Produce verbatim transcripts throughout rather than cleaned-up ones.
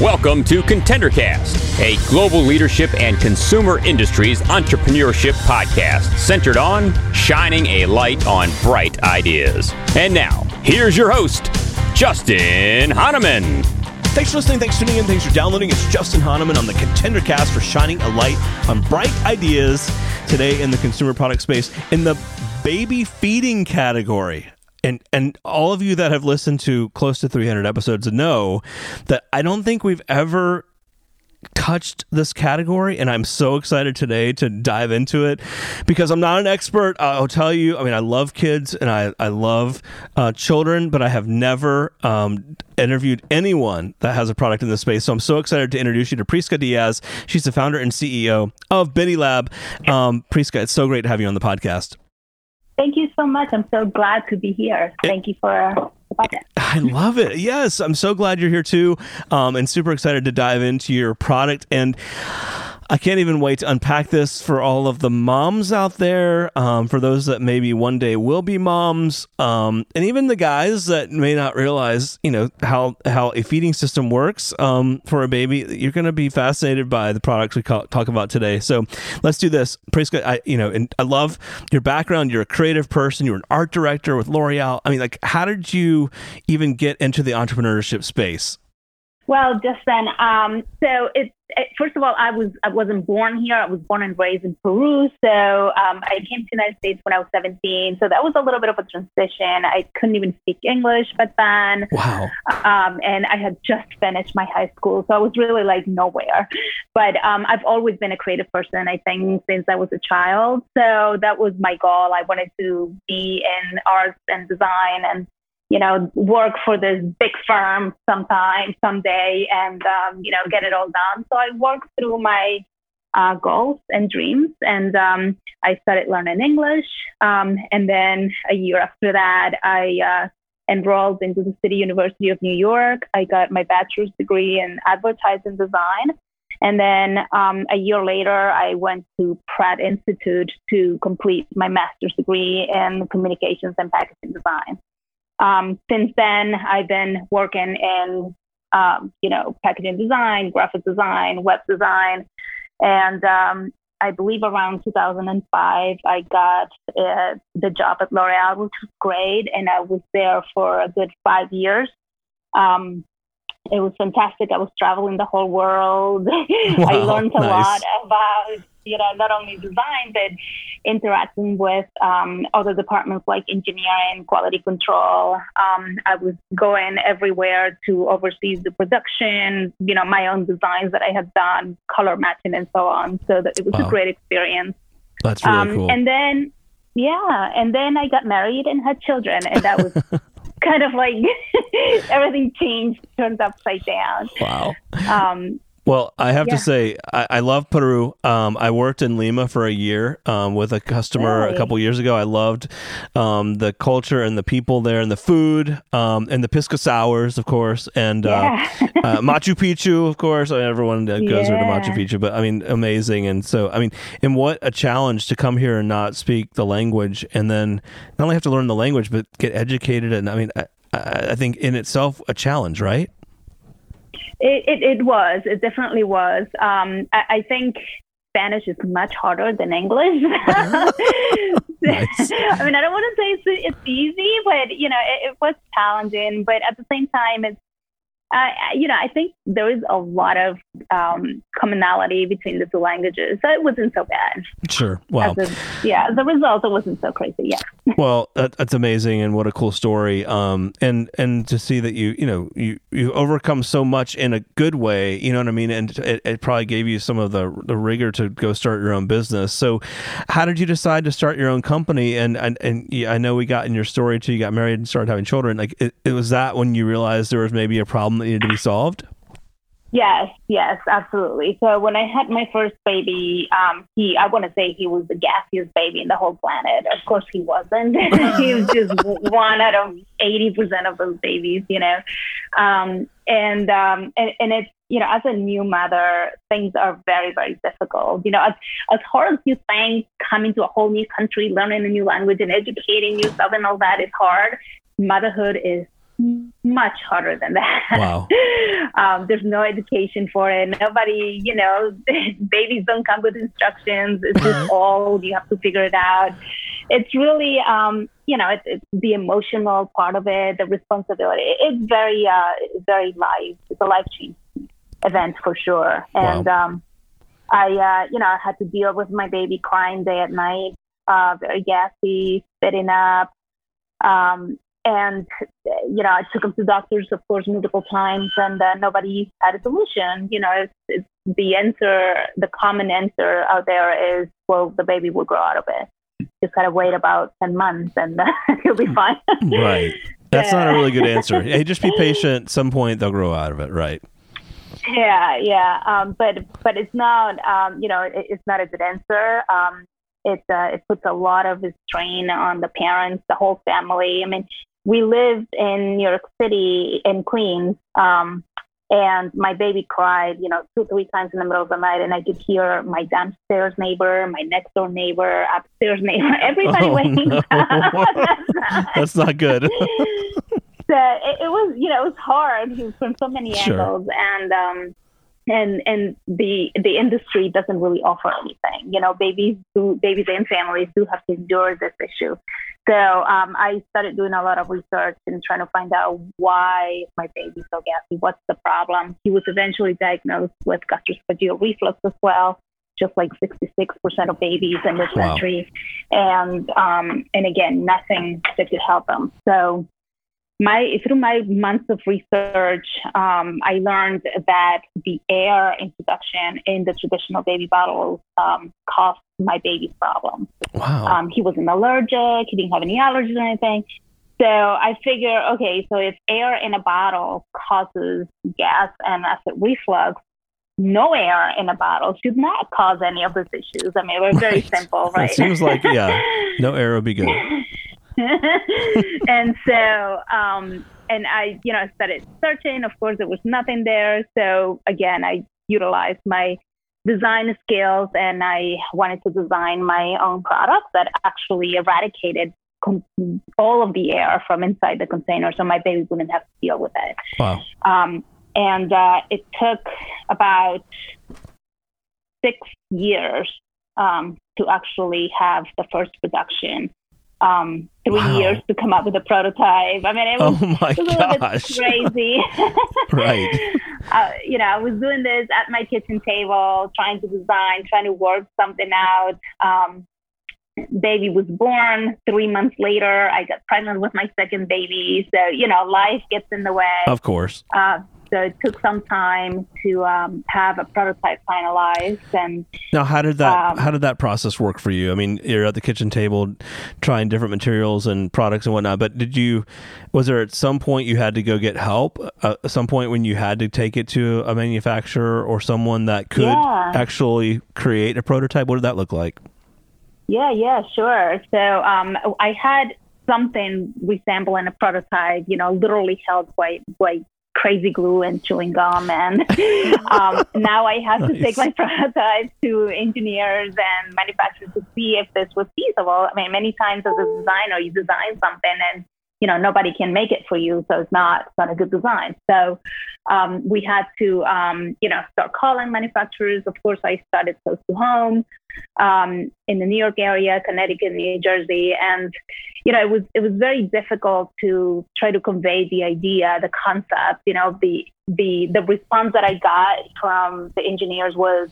Welcome to ContenderCast, a global leadership and consumer industries entrepreneurship podcast centered on shining a light on bright ideas. And now, here's your host, Justin Hahnemann. Thanks for listening, thanks for tuning in, thanks for downloading. It's Justin Hahnemann on the ContenderCast for shining a light on bright ideas today in the consumer product space in the baby feeding category. And and all of you that have listened to close to three hundred episodes know that I don't think we've ever touched this category, and I'm so excited today to dive into it because I'm not an expert. I'll tell you, I mean, I love kids and I, I love uh, children, but I have never um, interviewed anyone that has a product in this space. So I'm so excited to introduce you to Prisca Diaz. She's the founder and C E O of Benny Lab. Um, Prisca, it's so great to have you on the podcast. Thank you so much. I'm so glad to be here. Thank you for the podcast. I love it. Yes, I'm so glad you're here too, um, and super excited to dive into your product. And I can't even wait to unpack this for all of the moms out there, um, for those that maybe one day will be moms, um, and even the guys that may not realize, you know, how, how a feeding system works um, for a baby. You're going to be fascinated by the products we ca- talk about today. So let's do this, Prisca. I, you know, and I love your background. You're a creative person. You're an art director with L'Oreal. I mean, like, how did you even get into the entrepreneurship space? Well, Justin, um, so it, it, first of all, I, was, I wasn't born here. I was born and raised in Peru. So um, I came to the United States when I was seventeen. So that was a little bit of a transition. I couldn't even speak English back then. Wow. Um, and I had just finished my high school. So I was really like nowhere. But um, I've always been a creative person, I think, since I was a child. So that was my goal. I wanted to be in arts and design and you know, work for this big firm sometime, someday, and, um, you know, get it all done. So I worked through my uh, goals and dreams, and um, I started learning English. Um, and then a year after that, I uh, enrolled into the City University of New York. I got my bachelor's degree in advertising design. And then um, a year later, I went to Pratt Institute to complete my master's degree in communications and packaging design. Um, since then, I've been working in, um, you know, packaging design, graphic design, web design. And um, I believe around two thousand five, I got uh, the job at L'Oreal, which was great. And I was there for a good five years. Um, it was fantastic. I was traveling the whole world. Wow, I learned a nice. lot about, you know, not only design, but interacting with um, other departments like engineering, quality control. Um, I was going everywhere to oversee the production, you know, my own designs that I had done, color matching and so on. So that it was wow. a great experience. That's really um, cool. And then, yeah, and then I got married and had children, and that was kind of like everything changed, turned upside down. Wow. Um, Well, I have yeah. to say, I, I love Peru. Um, I worked in Lima for a year um, with a customer really? a couple years ago. I loved um, the culture and the people there and the food um, and the pisco sours, of course, and yeah. uh, uh, Machu Picchu, of course. I mean, everyone goes yeah. there to Machu Picchu, but I mean, amazing. And so, I mean, and what a challenge to come here and not speak the language, and then not only have to learn the language, but get educated. And I mean, I, I think in itself a challenge, right? It, it it was. It definitely was. Um, I, I think Spanish is much harder than English. Nice. I mean, I don't want to say it's, it's easy, but, you know, it, it was challenging. But at the same time, it's, uh, you know, I think there is a lot of um, commonality between the two languages. So it wasn't so bad. Sure. Wow. As a, yeah. As a result, it wasn't so crazy. Yeah. Well, that, that's amazing, and what a cool story. Um, and and to see that you you know you you overcome so much in a good way. You know what I mean? And it, it probably gave you some of the the rigor to go start your own business. So, how did you decide to start your own company? And and, and yeah, I know we got in your story too. You got married and started having children. Like it, it was that when you realized there was maybe a problem that needed to be solved? Yes, yes, absolutely. So when I had my first baby, um, he, I want to say he was the gassiest baby in the whole planet. Of course he wasn't. He was just one out of eighty percent of those babies, you know. Um, and, um, and, and it's, you know, as a new mother, things are very, very difficult. You know, as, as hard as you think coming to a whole new country, learning a new language and educating yourself and all that is hard, motherhood is much harder than that. Wow. um, there's no education for it. Nobody, you know, babies don't come with instructions. It's just all, you have to figure it out. It's really, um, you know, it's, it's the emotional part of it, the responsibility. It's very, uh, it's very life. It's a life-changing event for sure. And wow. um, I, uh, you know, I had to deal with my baby crying day and night, uh, very gassy, spitting up. Um, And, you know, I took him to doctors, of course, multiple times, and uh, nobody had a solution. You know, it's, it's the answer, the common answer out there is, well, the baby will grow out of it. Just got to wait about ten months and uh, he'll be fine. Right. That's yeah. not a really good answer. Hey, just be patient. At some point, they'll grow out of it. Right. Yeah, yeah. Um, but but it's not, um, you know, it, it's not a good answer. Um, it, uh, it puts a lot of strain on the parents, the whole family. I mean, we lived in New York City, in Queens, um, and my baby cried, you know, two, three times in the middle of the night, and I could hear my downstairs neighbor, my next door neighbor, upstairs neighbor, everybody oh, waking no. up. That's not good. So it, it was, you know, it was hard from so many sure. angles, and um, and and the the industry doesn't really offer anything. You know, babies do, babies and families do have to endure this issue. So um, I started doing a lot of research and trying to find out why my baby's so gassy. What's the problem? He was eventually diagnosed with gastroesophageal reflux as well, just like sixty-six percent of babies in this wow. country. And um, and again, nothing that could help him. So my through my months of research, um, I learned that the air introduction in the traditional baby bottles um, caused my baby's problem. Wow. Um, he wasn't allergic. He didn't have any allergies or anything. So I figure, okay, so if air in a bottle causes gas and acid reflux, no air in a bottle should not cause any of these issues. I mean, we're very right. simple, right? It seems like, yeah, no air would be good. And so, um, and I, you know, started searching. Of course, there was nothing there. So again, I utilized my design skills, and I wanted to design my own product that actually eradicated com- all of the air from inside the container, so my baby wouldn't have to deal with it. Wow. Um, and uh, it took about six years um, to actually have the first production. Um, three wow. years to come up with a prototype. I mean, it was, oh my it was a little gosh. bit crazy. Right. Uh, you know, I was doing this at my kitchen table, trying to design, trying to work something out. Um, baby was born. Three months later, I got pregnant with my second baby. So, you know, life gets in the way. Of course. Uh, so it took some time to um, have a prototype finalized. And now, how did that um, how did that process work for you? I mean, you're at the kitchen table trying different materials and products and whatnot. But did you was there at some point you had to go get help? Uh, at some point when you had to take it to a manufacturer or someone that could yeah. actually create a prototype? What did that look like? Yeah, yeah, sure. So um, I had something resembling a prototype. You know, literally held by by. crazy glue and chewing gum, and um, now I have nice. to take my prototypes to engineers and manufacturers to see if this was feasible. I mean, many times as a designer, you design something and, you know, nobody can make it for you, so it's not it's not a good design. So um, we had to, um, you know, start calling manufacturers. Of course, I started close to home um, in the New York area, Connecticut, New Jersey, and you know, it was it was very difficult to try to convey the idea, the concept. You know, the the the response that I got from the engineers was,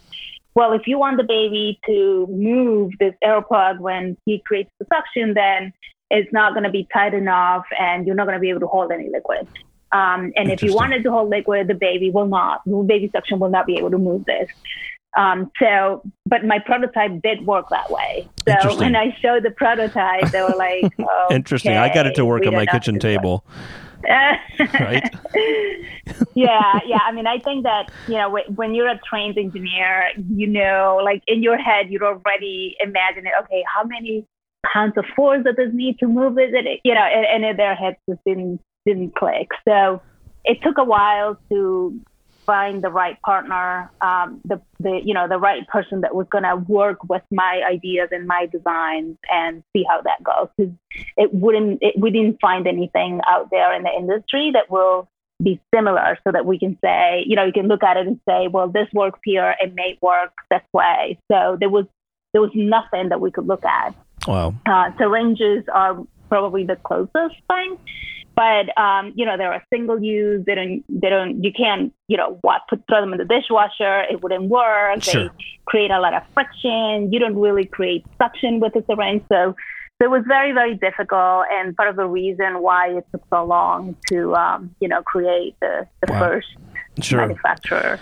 well, if you want the baby to move this air plug when he creates the suction, then it's not going to be tight enough, and you're not going to be able to hold any liquid. Um, and if you wanted to hold liquid, the baby will not. The baby suction will not be able to move this. Um, so, but my prototype did work that way. So when I showed the prototype, they were like, oh, interesting. Okay, I got it to work on my kitchen table. Right. Yeah. Yeah. I mean, I think that, you know, w- when you're a trained engineer, you know, like in your head, you're already imagining, okay, how many pounds of force does this need to move? Is it, you know, and, and their heads just didn't, didn't click. So it took a while to find the right partner, um, the, the, you know, the right person that was going to work with my ideas and my designs, and see how that goes. Because it wouldn't, it, we didn't find anything out there in the industry that will be similar, so that we can say, you know, you can look at it and say, well, this works here, it may work this way. So there was, there was nothing that we could look at. Wow. Uh, syringes are probably the closest thing. But, um, you know, they're a single use. They don't, they don't, you can't, you know, what, put, throw them in the dishwasher. It wouldn't work. Sure. They create a lot of friction. You don't really create suction with a syringe. So, so it was very, very difficult. And part of the reason why it took so long to, um, you know, create the, the wow. first sure. manufacturer.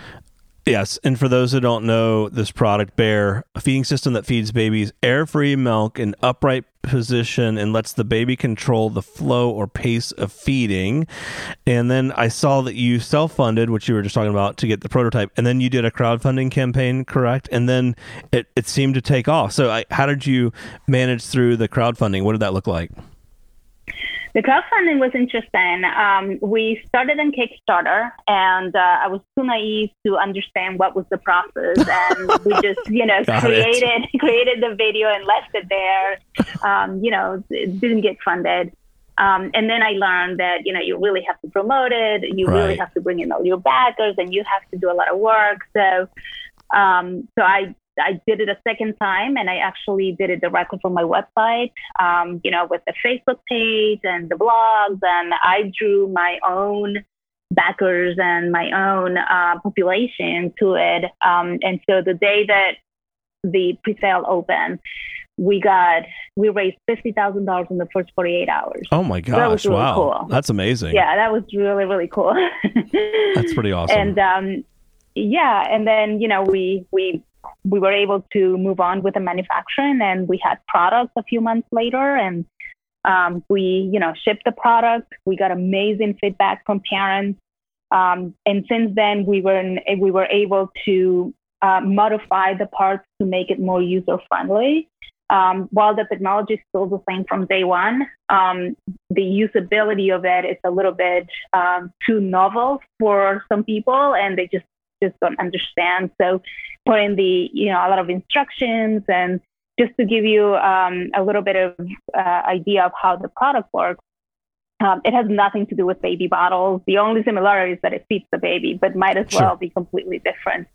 Yes. And for those who don't know, this product, Bear, a feeding system that feeds babies air-free milk in upright position and lets the baby control the flow or pace of feeding. And then I saw that you self-funded, which you were just talking about, to get the prototype. And then you did a crowdfunding campaign, correct? And then it, it seemed to take off. So I, how did you manage through the crowdfunding? What did that look like? The crowdfunding was interesting. Um, we started on Kickstarter, and uh, I was too naive to understand what was the process. And we just, you know, created it. created the video and left it there. Um, you know, it didn't get funded. Um, and then I learned that, you know, you really have to promote it. You right. really have to bring in all your backers, and you have to do a lot of work. So, um, so I. I did it a second time, and I actually did it directly from my website, um, you know, with the Facebook page and the blogs. And I drew my own backers and my own uh, population to it. Um, and so the day that the pre-sale opened, we got, we raised fifty thousand dollars in the first forty-eight hours. Oh my gosh. So that was really wow. cool. That's amazing. Yeah, that was really, really cool. That's pretty awesome. And um, yeah. And then, you know, we, we, we were able to move on with the manufacturing, and we had products a few months later, and um, we, you know, shipped the product. We got amazing feedback from parents. Um, and since then we were, in, we were able to uh, modify the parts to make it more user friendly. Um, while the technology is still the same from day one, um, the usability of it is a little bit um, too novel for some people, and they just, just don't understand. So put in the, you know, a lot of instructions, and just to give you um, a little bit of uh, idea of how the product works. Um, it has nothing to do with baby bottles. The only similarity is that it feeds the baby, but might as well sure. be completely different.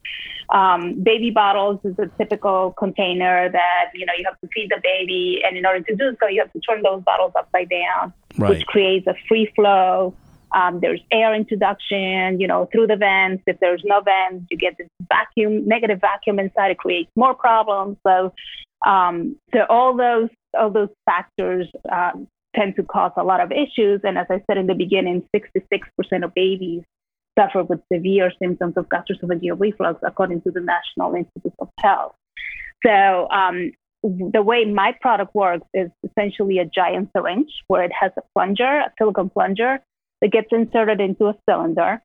Um, baby bottles is a typical container that, you know, you have to feed the baby, and in order to do so, you have to turn those bottles upside down, right. which creates a free flow. Um, there's air introduction, you know, through the vents. If there's no vents, you get this vacuum, negative vacuum inside. It creates more problems. So, um, so all those all those factors uh, tend to cause a lot of issues. And as I said in the beginning, sixty-six percent of babies suffer with severe symptoms of gastroesophageal reflux, according to the National Institute of Health. So, um, the way my product works is essentially a giant syringe where it has a plunger, a silicone plunger. It gets inserted into a cylinder,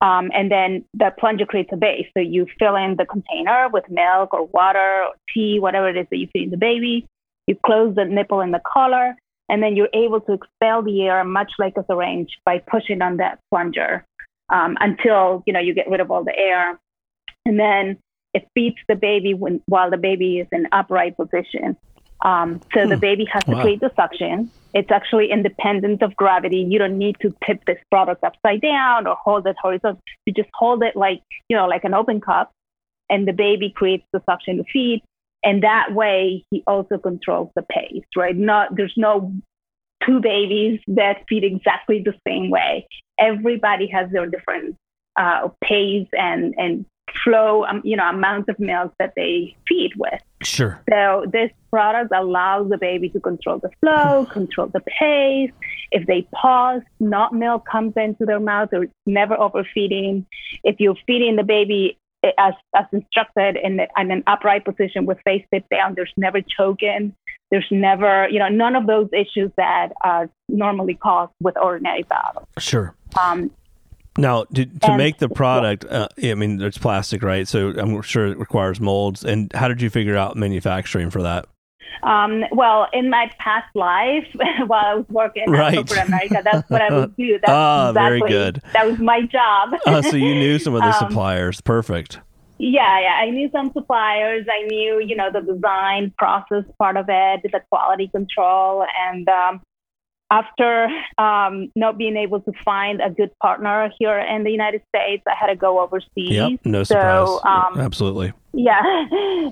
um, and then the plunger creates a base. So you fill in the container with milk or water or tea, whatever it is that you feed the baby. You close the nipple and the collar, and then you're able to expel the air, much like a syringe, by pushing on that plunger um, until, you know, you get rid of all the air. And then it feeds the baby when, while the baby is in upright position. Um, so hmm. the baby has to wow. create the suction. It's actually independent of gravity. You don't need to tip this product upside down or hold it horizontally. You just hold it like, you know, like an open cup, and the baby creates the suction to feed. And that way, he also controls the pace, right? Not, there's no two babies that feed exactly the same way. Everybody has their different uh, pace and, and flow, um, you know, amounts of milk that they feed with. Sure. So this product allows the baby to control the flow, control the pace. If they pause, not milk comes into their mouth, or never overfeeding. If you're feeding the baby as, as instructed in, in an upright position with face tip down, there's never choking. There's never, you know, none of those issues that are normally caused with ordinary bottles. Sure. Um, Now, to, to make the product, uh, I mean, there's plastic, right? So I'm sure it requires molds. And how did you figure out manufacturing for that? Um, well, in my past life, while I was working at right. Corporate America, that's what I would do. That's ah, exactly, very good. That was my job. uh, so you knew some of the suppliers. Um, Perfect. Yeah, yeah. I knew some suppliers. I knew, you know, the design process part of it, the quality control. And um, after um, not being able to find a good partner here in the United States, I had to go overseas. Yep, no so, surprise. Um, yeah, absolutely. Yeah.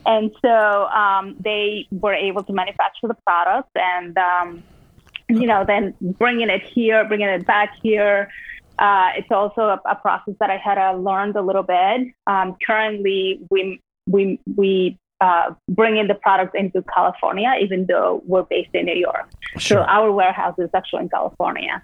And so um, they were able to manufacture the product and, um, you know, then bringing it here, bringing it back here. Uh, it's also a, a process that I had to learn a little bit. Um, currently, we we we uh, bring in the products into California, even though we're based in New York. Sure. So our warehouse is actually in California.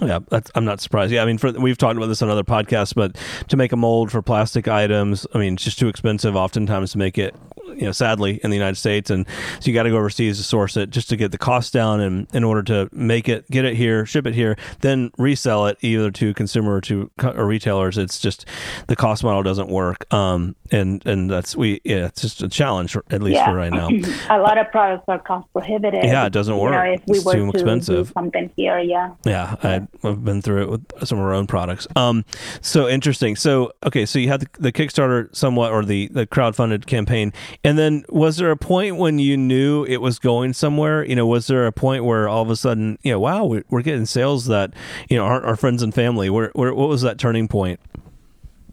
Yeah, that's, I'm not surprised. Yeah, I mean, for, we've talked about this on other podcasts, but to make a mold for plastic items, I mean, it's just too expensive oftentimes to make it, you know, sadly, in the United States. And so you got to go overseas to source it just to get the cost down and in order to make it, get it here, ship it here, then resell it either to consumer or to or retailers. It's just the cost model doesn't work. Um, and, and that's, we, yeah, it's just a challenge, at least yeah. for right now. A lot of products are cost prohibited. Yeah, it doesn't work. You know, if we it's were too expensive. Do something here, yeah. Yeah, I, I've been through it with some of our own products. Um, so interesting. So, okay, so you had the, the Kickstarter somewhat, or the, the crowdfunded campaign. And then was there a point when you knew it was going somewhere? You know, was there a point where all of a sudden, you know, wow, we're, we're getting sales that, you know, aren't our friends and family? Where, where, what was that turning point?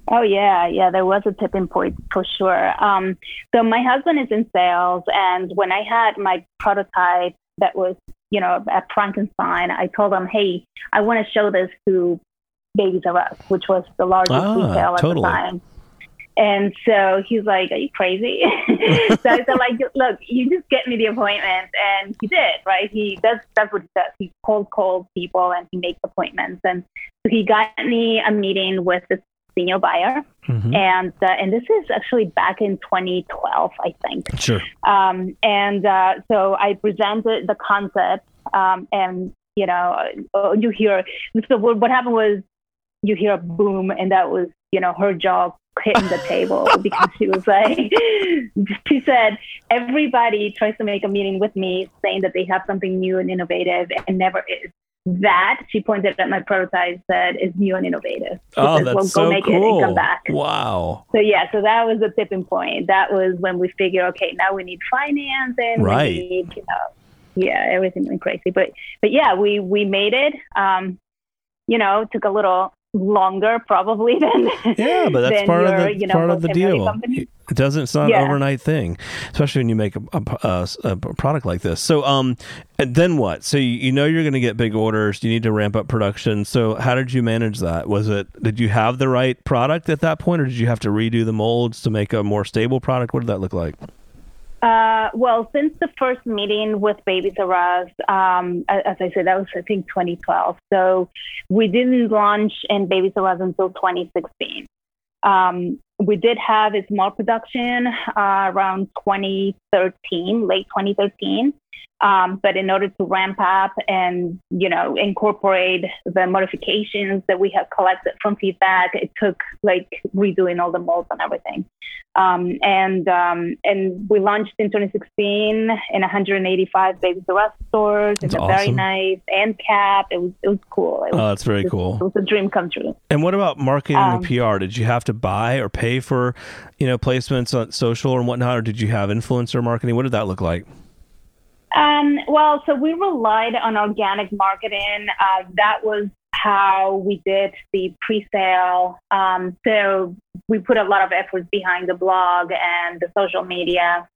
Oh, yeah. Yeah, there was a tipping point for sure. Um, so my husband is in sales. And when I had my prototype that was, you know, at Frankenstein, I told him, hey, I want to show this to Babies R Us, which was the largest ah, retailer totally. at the time. And so he's like, are you crazy? So I said, like, look, you just get me the appointment. And he did, right? He does, that's what he does. He cold calls people and he makes appointments. And so he got me a meeting with this senior buyer. Mm-hmm. And uh, and this is actually back in twenty twelve, I think. Sure. Um, and uh, so I presented the concept. Um, and, you know, you hear, so what happened was you hear a boom, and that was, you know, her job. Hitting the table because she was like, she said, everybody tries to make a meeting with me saying that they have something new and innovative and never is. That, she pointed at my prototype, said, is new and innovative. She oh, says, that's well, go so make cool. it and come back. Wow. So, yeah, so that was the tipping point. That was when we figured, okay, now we need financing. Right. We need, you know, yeah, everything went crazy. But, but yeah, we, we made it. Um, you know, took a little longer probably than yeah but that's part your, of the you know, part of the deal company. It doesn't it's not yeah. an overnight thing, especially when you make a, a, a, a product like this. So um and then what so you, you know you're going to get big orders, you need to ramp up production. So how did you manage that? Was it, did you have the right product at that point, or did you have to redo the molds to make a more stable product? What did that look like? Uh, well, since the first meeting with Babies R Us, um, as I said, that was, I think, twenty twelve. So we didn't launch in Babies R Us until twenty sixteen. Um, we did have a small production uh, around twenty thirteen, late twenty thirteen. Um, but in order to ramp up and, you know, incorporate the modifications that we have collected from feedback, it took like redoing all the molds and everything. Um, and um, and we launched in twenty sixteen in one hundred eighty-five Babies R Us stores. It's awesome. Very nice and cap. It was it was cool. It was, oh, that's very it was, cool. It was a dream come true. And what about marketing um, and P R? Did you have to buy or pay for, you know, placements on social and whatnot, or did you have influencer marketing? What did that look like? Um, well, so we relied on organic marketing. Uh, that was how we did the pre-sale. Um, so we put a lot of effort behind the blog and the social media.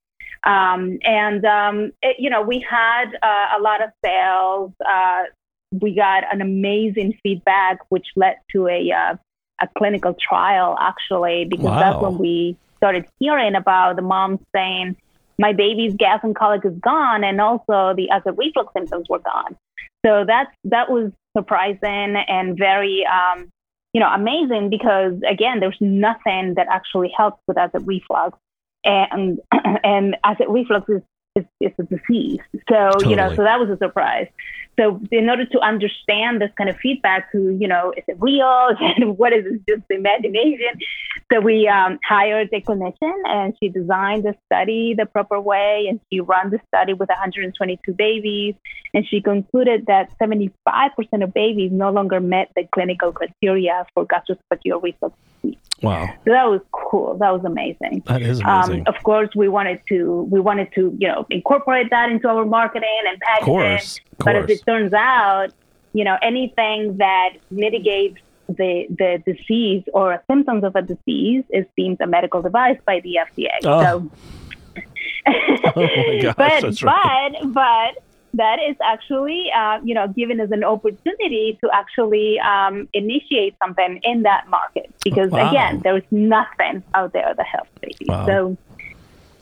Um, and, um, it, you know, we had uh, a lot of sales. Uh, we got an amazing feedback, which led to a, uh, a clinical trial, actually, because wow. that's when we started hearing about the moms saying, my baby's gas and colic is gone, and also the acid reflux symptoms were gone. So that's, that was surprising and very, um, you know, amazing because, again, there's nothing that actually helps with acid reflux. And and acid reflux is, is, is a disease. So, totally. you know, so that was a surprise. So in order to understand this kind of feedback, to, you know, is it real? What is this, just imagination? So we um, hired a clinician, and she designed the study the proper way, and she ran the study with one hundred twenty-two babies, and she concluded that seventy-five percent of babies no longer met the clinical criteria for gastroesophageal reflux disease. Wow. So that was cool. That was amazing. That is amazing. Um, of course, we wanted to we wanted to you know incorporate that into our marketing and packaging. Of course, of course. But as it turns out, you know anything that mitigates the the disease or symptoms of a disease is deemed a medical device by the F D A. Oh. So, oh my gosh, but, that's right. but but that is actually uh, you know given as an opportunity to actually um, initiate something in that market, because wow. again, there is nothing out there that helps babies. Wow. So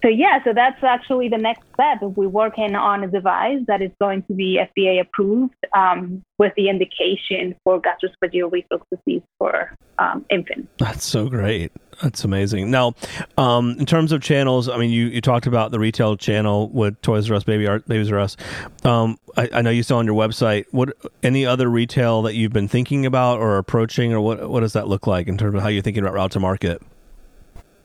so yeah, so that's actually the next step. We're working on a device that is going to be F D A approved um, with the indication for gastroesophageal reflux disease for um, infants. That's so great. That's amazing. Now, um, in terms of channels, I mean, you, you talked about the retail channel with Toys R Us, Baby Art, Babies R Us. Um, I, I know you saw on your website. What any other retail that you've been thinking about or approaching, or what what does that look like in terms of how you're thinking about route to market?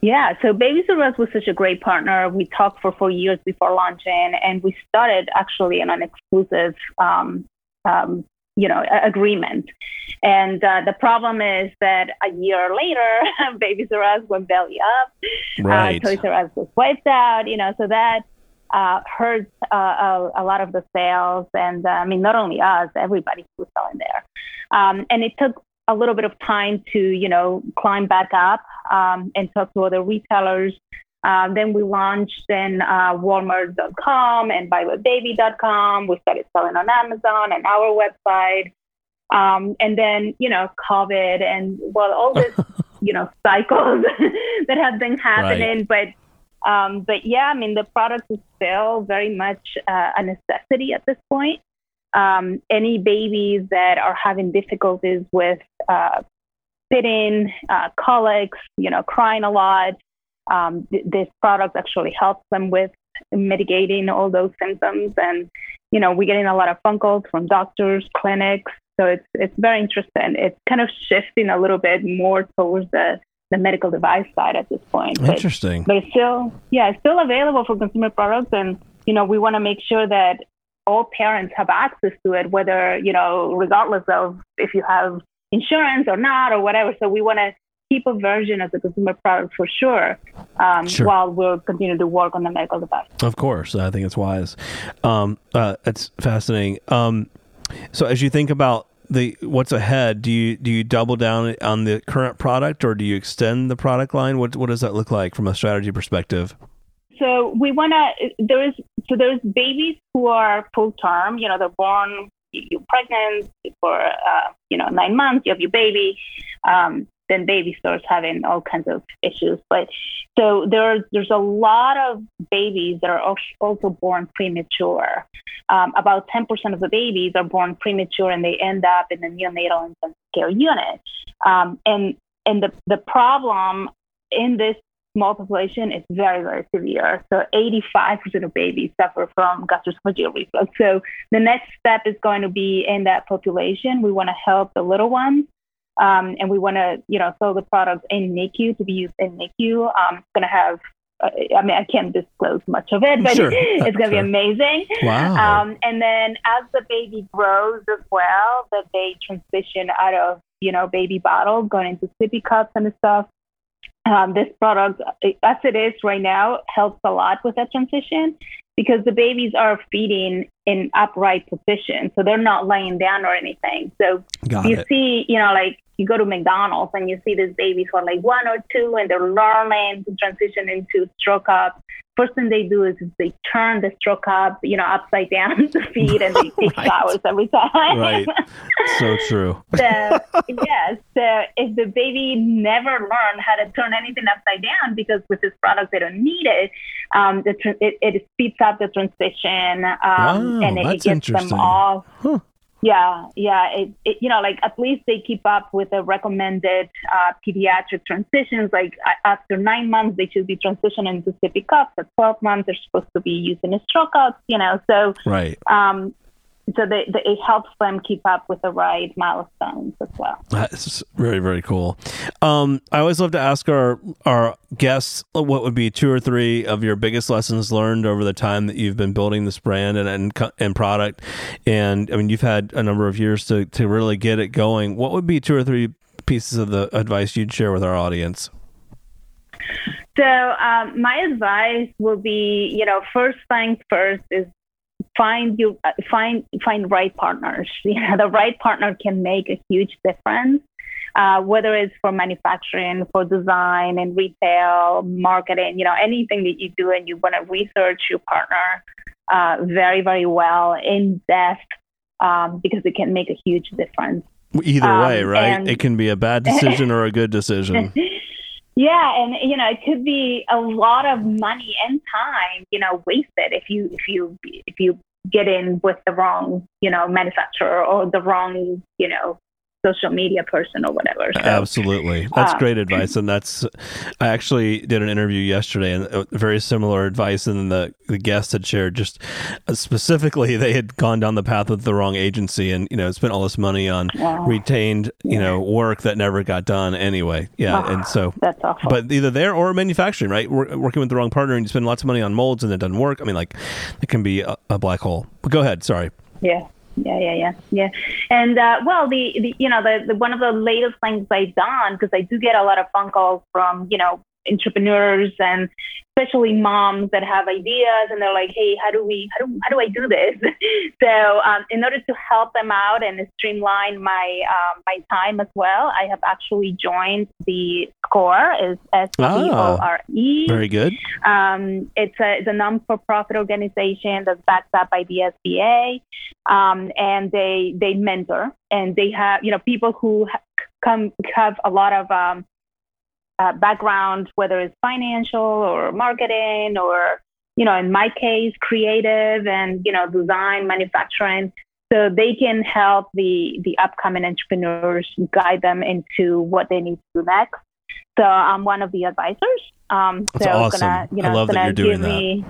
Yeah, so Babies R Us was such a great partner. We talked for four years before launching, and we started actually in an exclusive, um, um, you know, agreement. And uh, the problem is that a year later, Babies R Us went belly up. Right. Uh, Toys R Us was wiped out. You know, so that uh, hurt uh, a, a lot of the sales, and uh, I mean, not only us, everybody who was selling there. Um, and it took a little bit of time to, you know, climb back up um, and talk to other retailers. Um, then we launched in uh, Walmart dot com and Buy Buy Baby dot com. We started selling on Amazon and our website. Um, and then, you know, COVID and well, all this, you know, cycles that have been happening. Right. But, um, but yeah, I mean, the product is still very much uh, a necessity at this point. Um, any babies that are having difficulties with uh, spitting, uh, colics, you know, crying a lot, um, th- this product actually helps them with mitigating all those symptoms. And, you know, we're getting a lot of phone calls from doctors, clinics. So it's it's very interesting. It's kind of shifting a little bit more towards the, the medical device side at this point. Interesting. But, but it's still, yeah, it's still available for consumer products. And, you know, we want to make sure that all parents have access to it, whether, you know, regardless of if you have insurance or not or whatever. So we want to keep a version of the consumer product for sure, um, sure. while we'll continue to work on the medical device. Of course. I think it's wise. Um, uh, it's fascinating. Um, so as you think about the what's ahead, do you do you double down on the current product, or do you extend the product line? What, what does that look like from a strategy perspective? So we want to, there is, so there's babies who are full term, you know, they're born, you're pregnant for, uh, you know, nine months, you have your baby, um, then baby starts having all kinds of issues. But so there's, there's a lot of babies that are also born premature. Um, about ten percent of the babies are born premature, and they end up in the neonatal intensive care unit. Um, and, and the, the problem in this small population is very, very severe. So eighty-five percent of babies suffer from gastroesophageal reflux. So the next step is going to be in that population. We want to help the little ones, um, and we want to, you know, sell the product in NICU to be used in NICU. Um, it's going to have, uh, I mean, I can't disclose much of it, but sure. it's going to sure. be amazing. Wow. Um, and then as the baby grows as well, that they transition out of, you know, baby bottles, going into sippy cups and stuff. Um, this product, as it is right now, helps a lot with that transition, because the babies are feeding in upright position. So they're not laying down or anything. So Got you it. see, you know, like you go to McDonald's and you see these babies who are like one or two, and they're learning to transition into straw cups. First thing they do is they turn the straw cup, you know, upside down to feed, and they take right. flowers every time. Right. So true. So, yeah. So if the baby never learned how to turn anything upside down, because with this product they don't need it, um, the tr- it, it speeds up the transition, um, wow, and it, it gets them off. Huh. Yeah, yeah. It, it, you know, like at least they keep up with the recommended uh, pediatric transitions. Like uh, after nine months, they should be transitioning to sippy cups. At twelve months, they're supposed to be using a straw cup, you know. So, right. Um, so they, they, it helps them keep up with the right milestones as well. That's very, very cool. Um, I always love to ask our, our guests what would be two or three of your biggest lessons learned over the time that you've been building this brand and and, and product. And I mean, you've had a number of years to, to really get it going. What would be two or three pieces of the advice you'd share with our audience? So um, my advice will be, you know, first thing first is find you find find right partners. You know, the right partner can make a huge difference, uh, whether it's for manufacturing, for design and retail, marketing. You know, anything that you do and you want to research your partner uh, very, very well in depth um, because it can make a huge difference. Either way, um, right? And- it can be a bad decision or a good decision. Yeah, and you know, it could be a lot of money and time, you know, wasted if you if you if you get in with the wrong, you know, manufacturer or the wrong, you know, social media person or whatever. So, absolutely, that's um, great advice, and that's. I actually did an interview yesterday, and very similar advice, and the the guest had shared just uh, specifically they had gone down the path with the wrong agency, and you know spent all this money on yeah. retained you yeah. know work that never got done anyway. Yeah, wow. And so that's awful. But either there or manufacturing, right? We're working with the wrong partner, and you spend lots of money on molds, and it doesn't work. I mean, like it can be a, a black hole. But go ahead. Sorry. Yeah. Yeah, yeah, yeah, yeah. And, uh, well, the, the you know, the, the one of the latest things I've done, because I do get a lot of phone calls from, you know, entrepreneurs and especially moms that have ideas and they're like, hey, how do we, how do, how do I do this? So um, in order to help them out and streamline my um, my time as well, I have actually joined the SPORE, is S P O R E. Ah, very good. Um, it's a, it's a non-for-profit organization that's backed up by the S B A, um, and they they mentor and they have, you know, people who come have a lot of um, Uh, background, whether it's financial or marketing or, you know, in my case, creative and, you know, design, manufacturing. So they can help the, the upcoming entrepreneurs, guide them into what they need to do next. So I'm one of the advisors. Um, That's so awesome. Gonna, you know, I love that you're doing that. Me,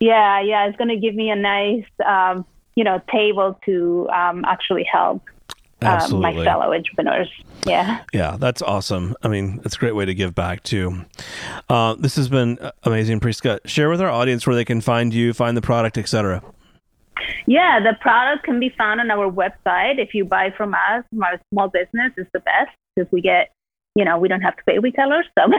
yeah, yeah. It's going to give me a nice, um, you know, table to um, actually help. Absolutely. Um, my fellow entrepreneurs. Yeah. Yeah, that's awesome. I mean, it's a great way to give back too. Uh, this has been amazing, Prisca. Share with our audience where they can find you, find the product, et cetera. Yeah, the product can be found on our website. If you buy from us, our small business is the best because we get, you know, we don't have to pay retailers. So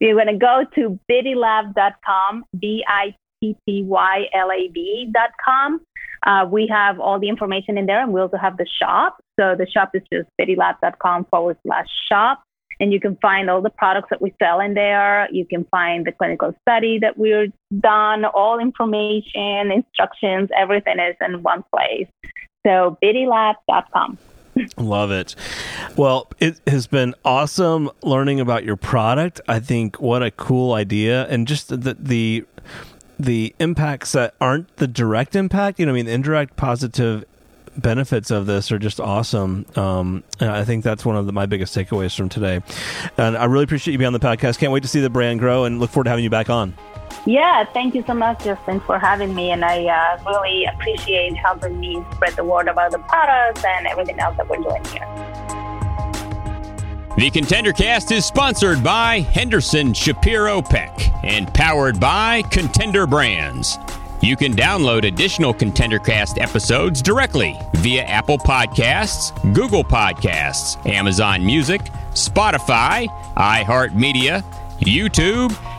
you're going to go to bitty lab dot com, B I T T Y L A B dot com. Uh, we have all the information in there, and we also have the shop. So the shop is just bittylab.com forward slash shop. And you can find all the products that we sell in there. You can find the clinical study that we've done, all information, instructions, everything is in one place. So bittylab dot com. Love it. Well, it has been awesome learning about your product. I think what a cool idea. And just the... the the impacts that aren't the direct impact, you know, I mean, the indirect positive benefits of this are just awesome. Um, and I think that's one of the, my biggest takeaways from today. And I really appreciate you being on the podcast. Can't wait to see the brand grow and look forward to having you back on. Yeah, thank you so much, Justin, for having me. And I uh, really appreciate helping me spread the word about the products and everything else that we're doing here. The ContenderCast is sponsored by Henderson Shapiro Peck and powered by Contender Brands. You can download additional ContenderCast episodes directly via Apple Podcasts, Google Podcasts, Amazon Music, Spotify, iHeartMedia, YouTube,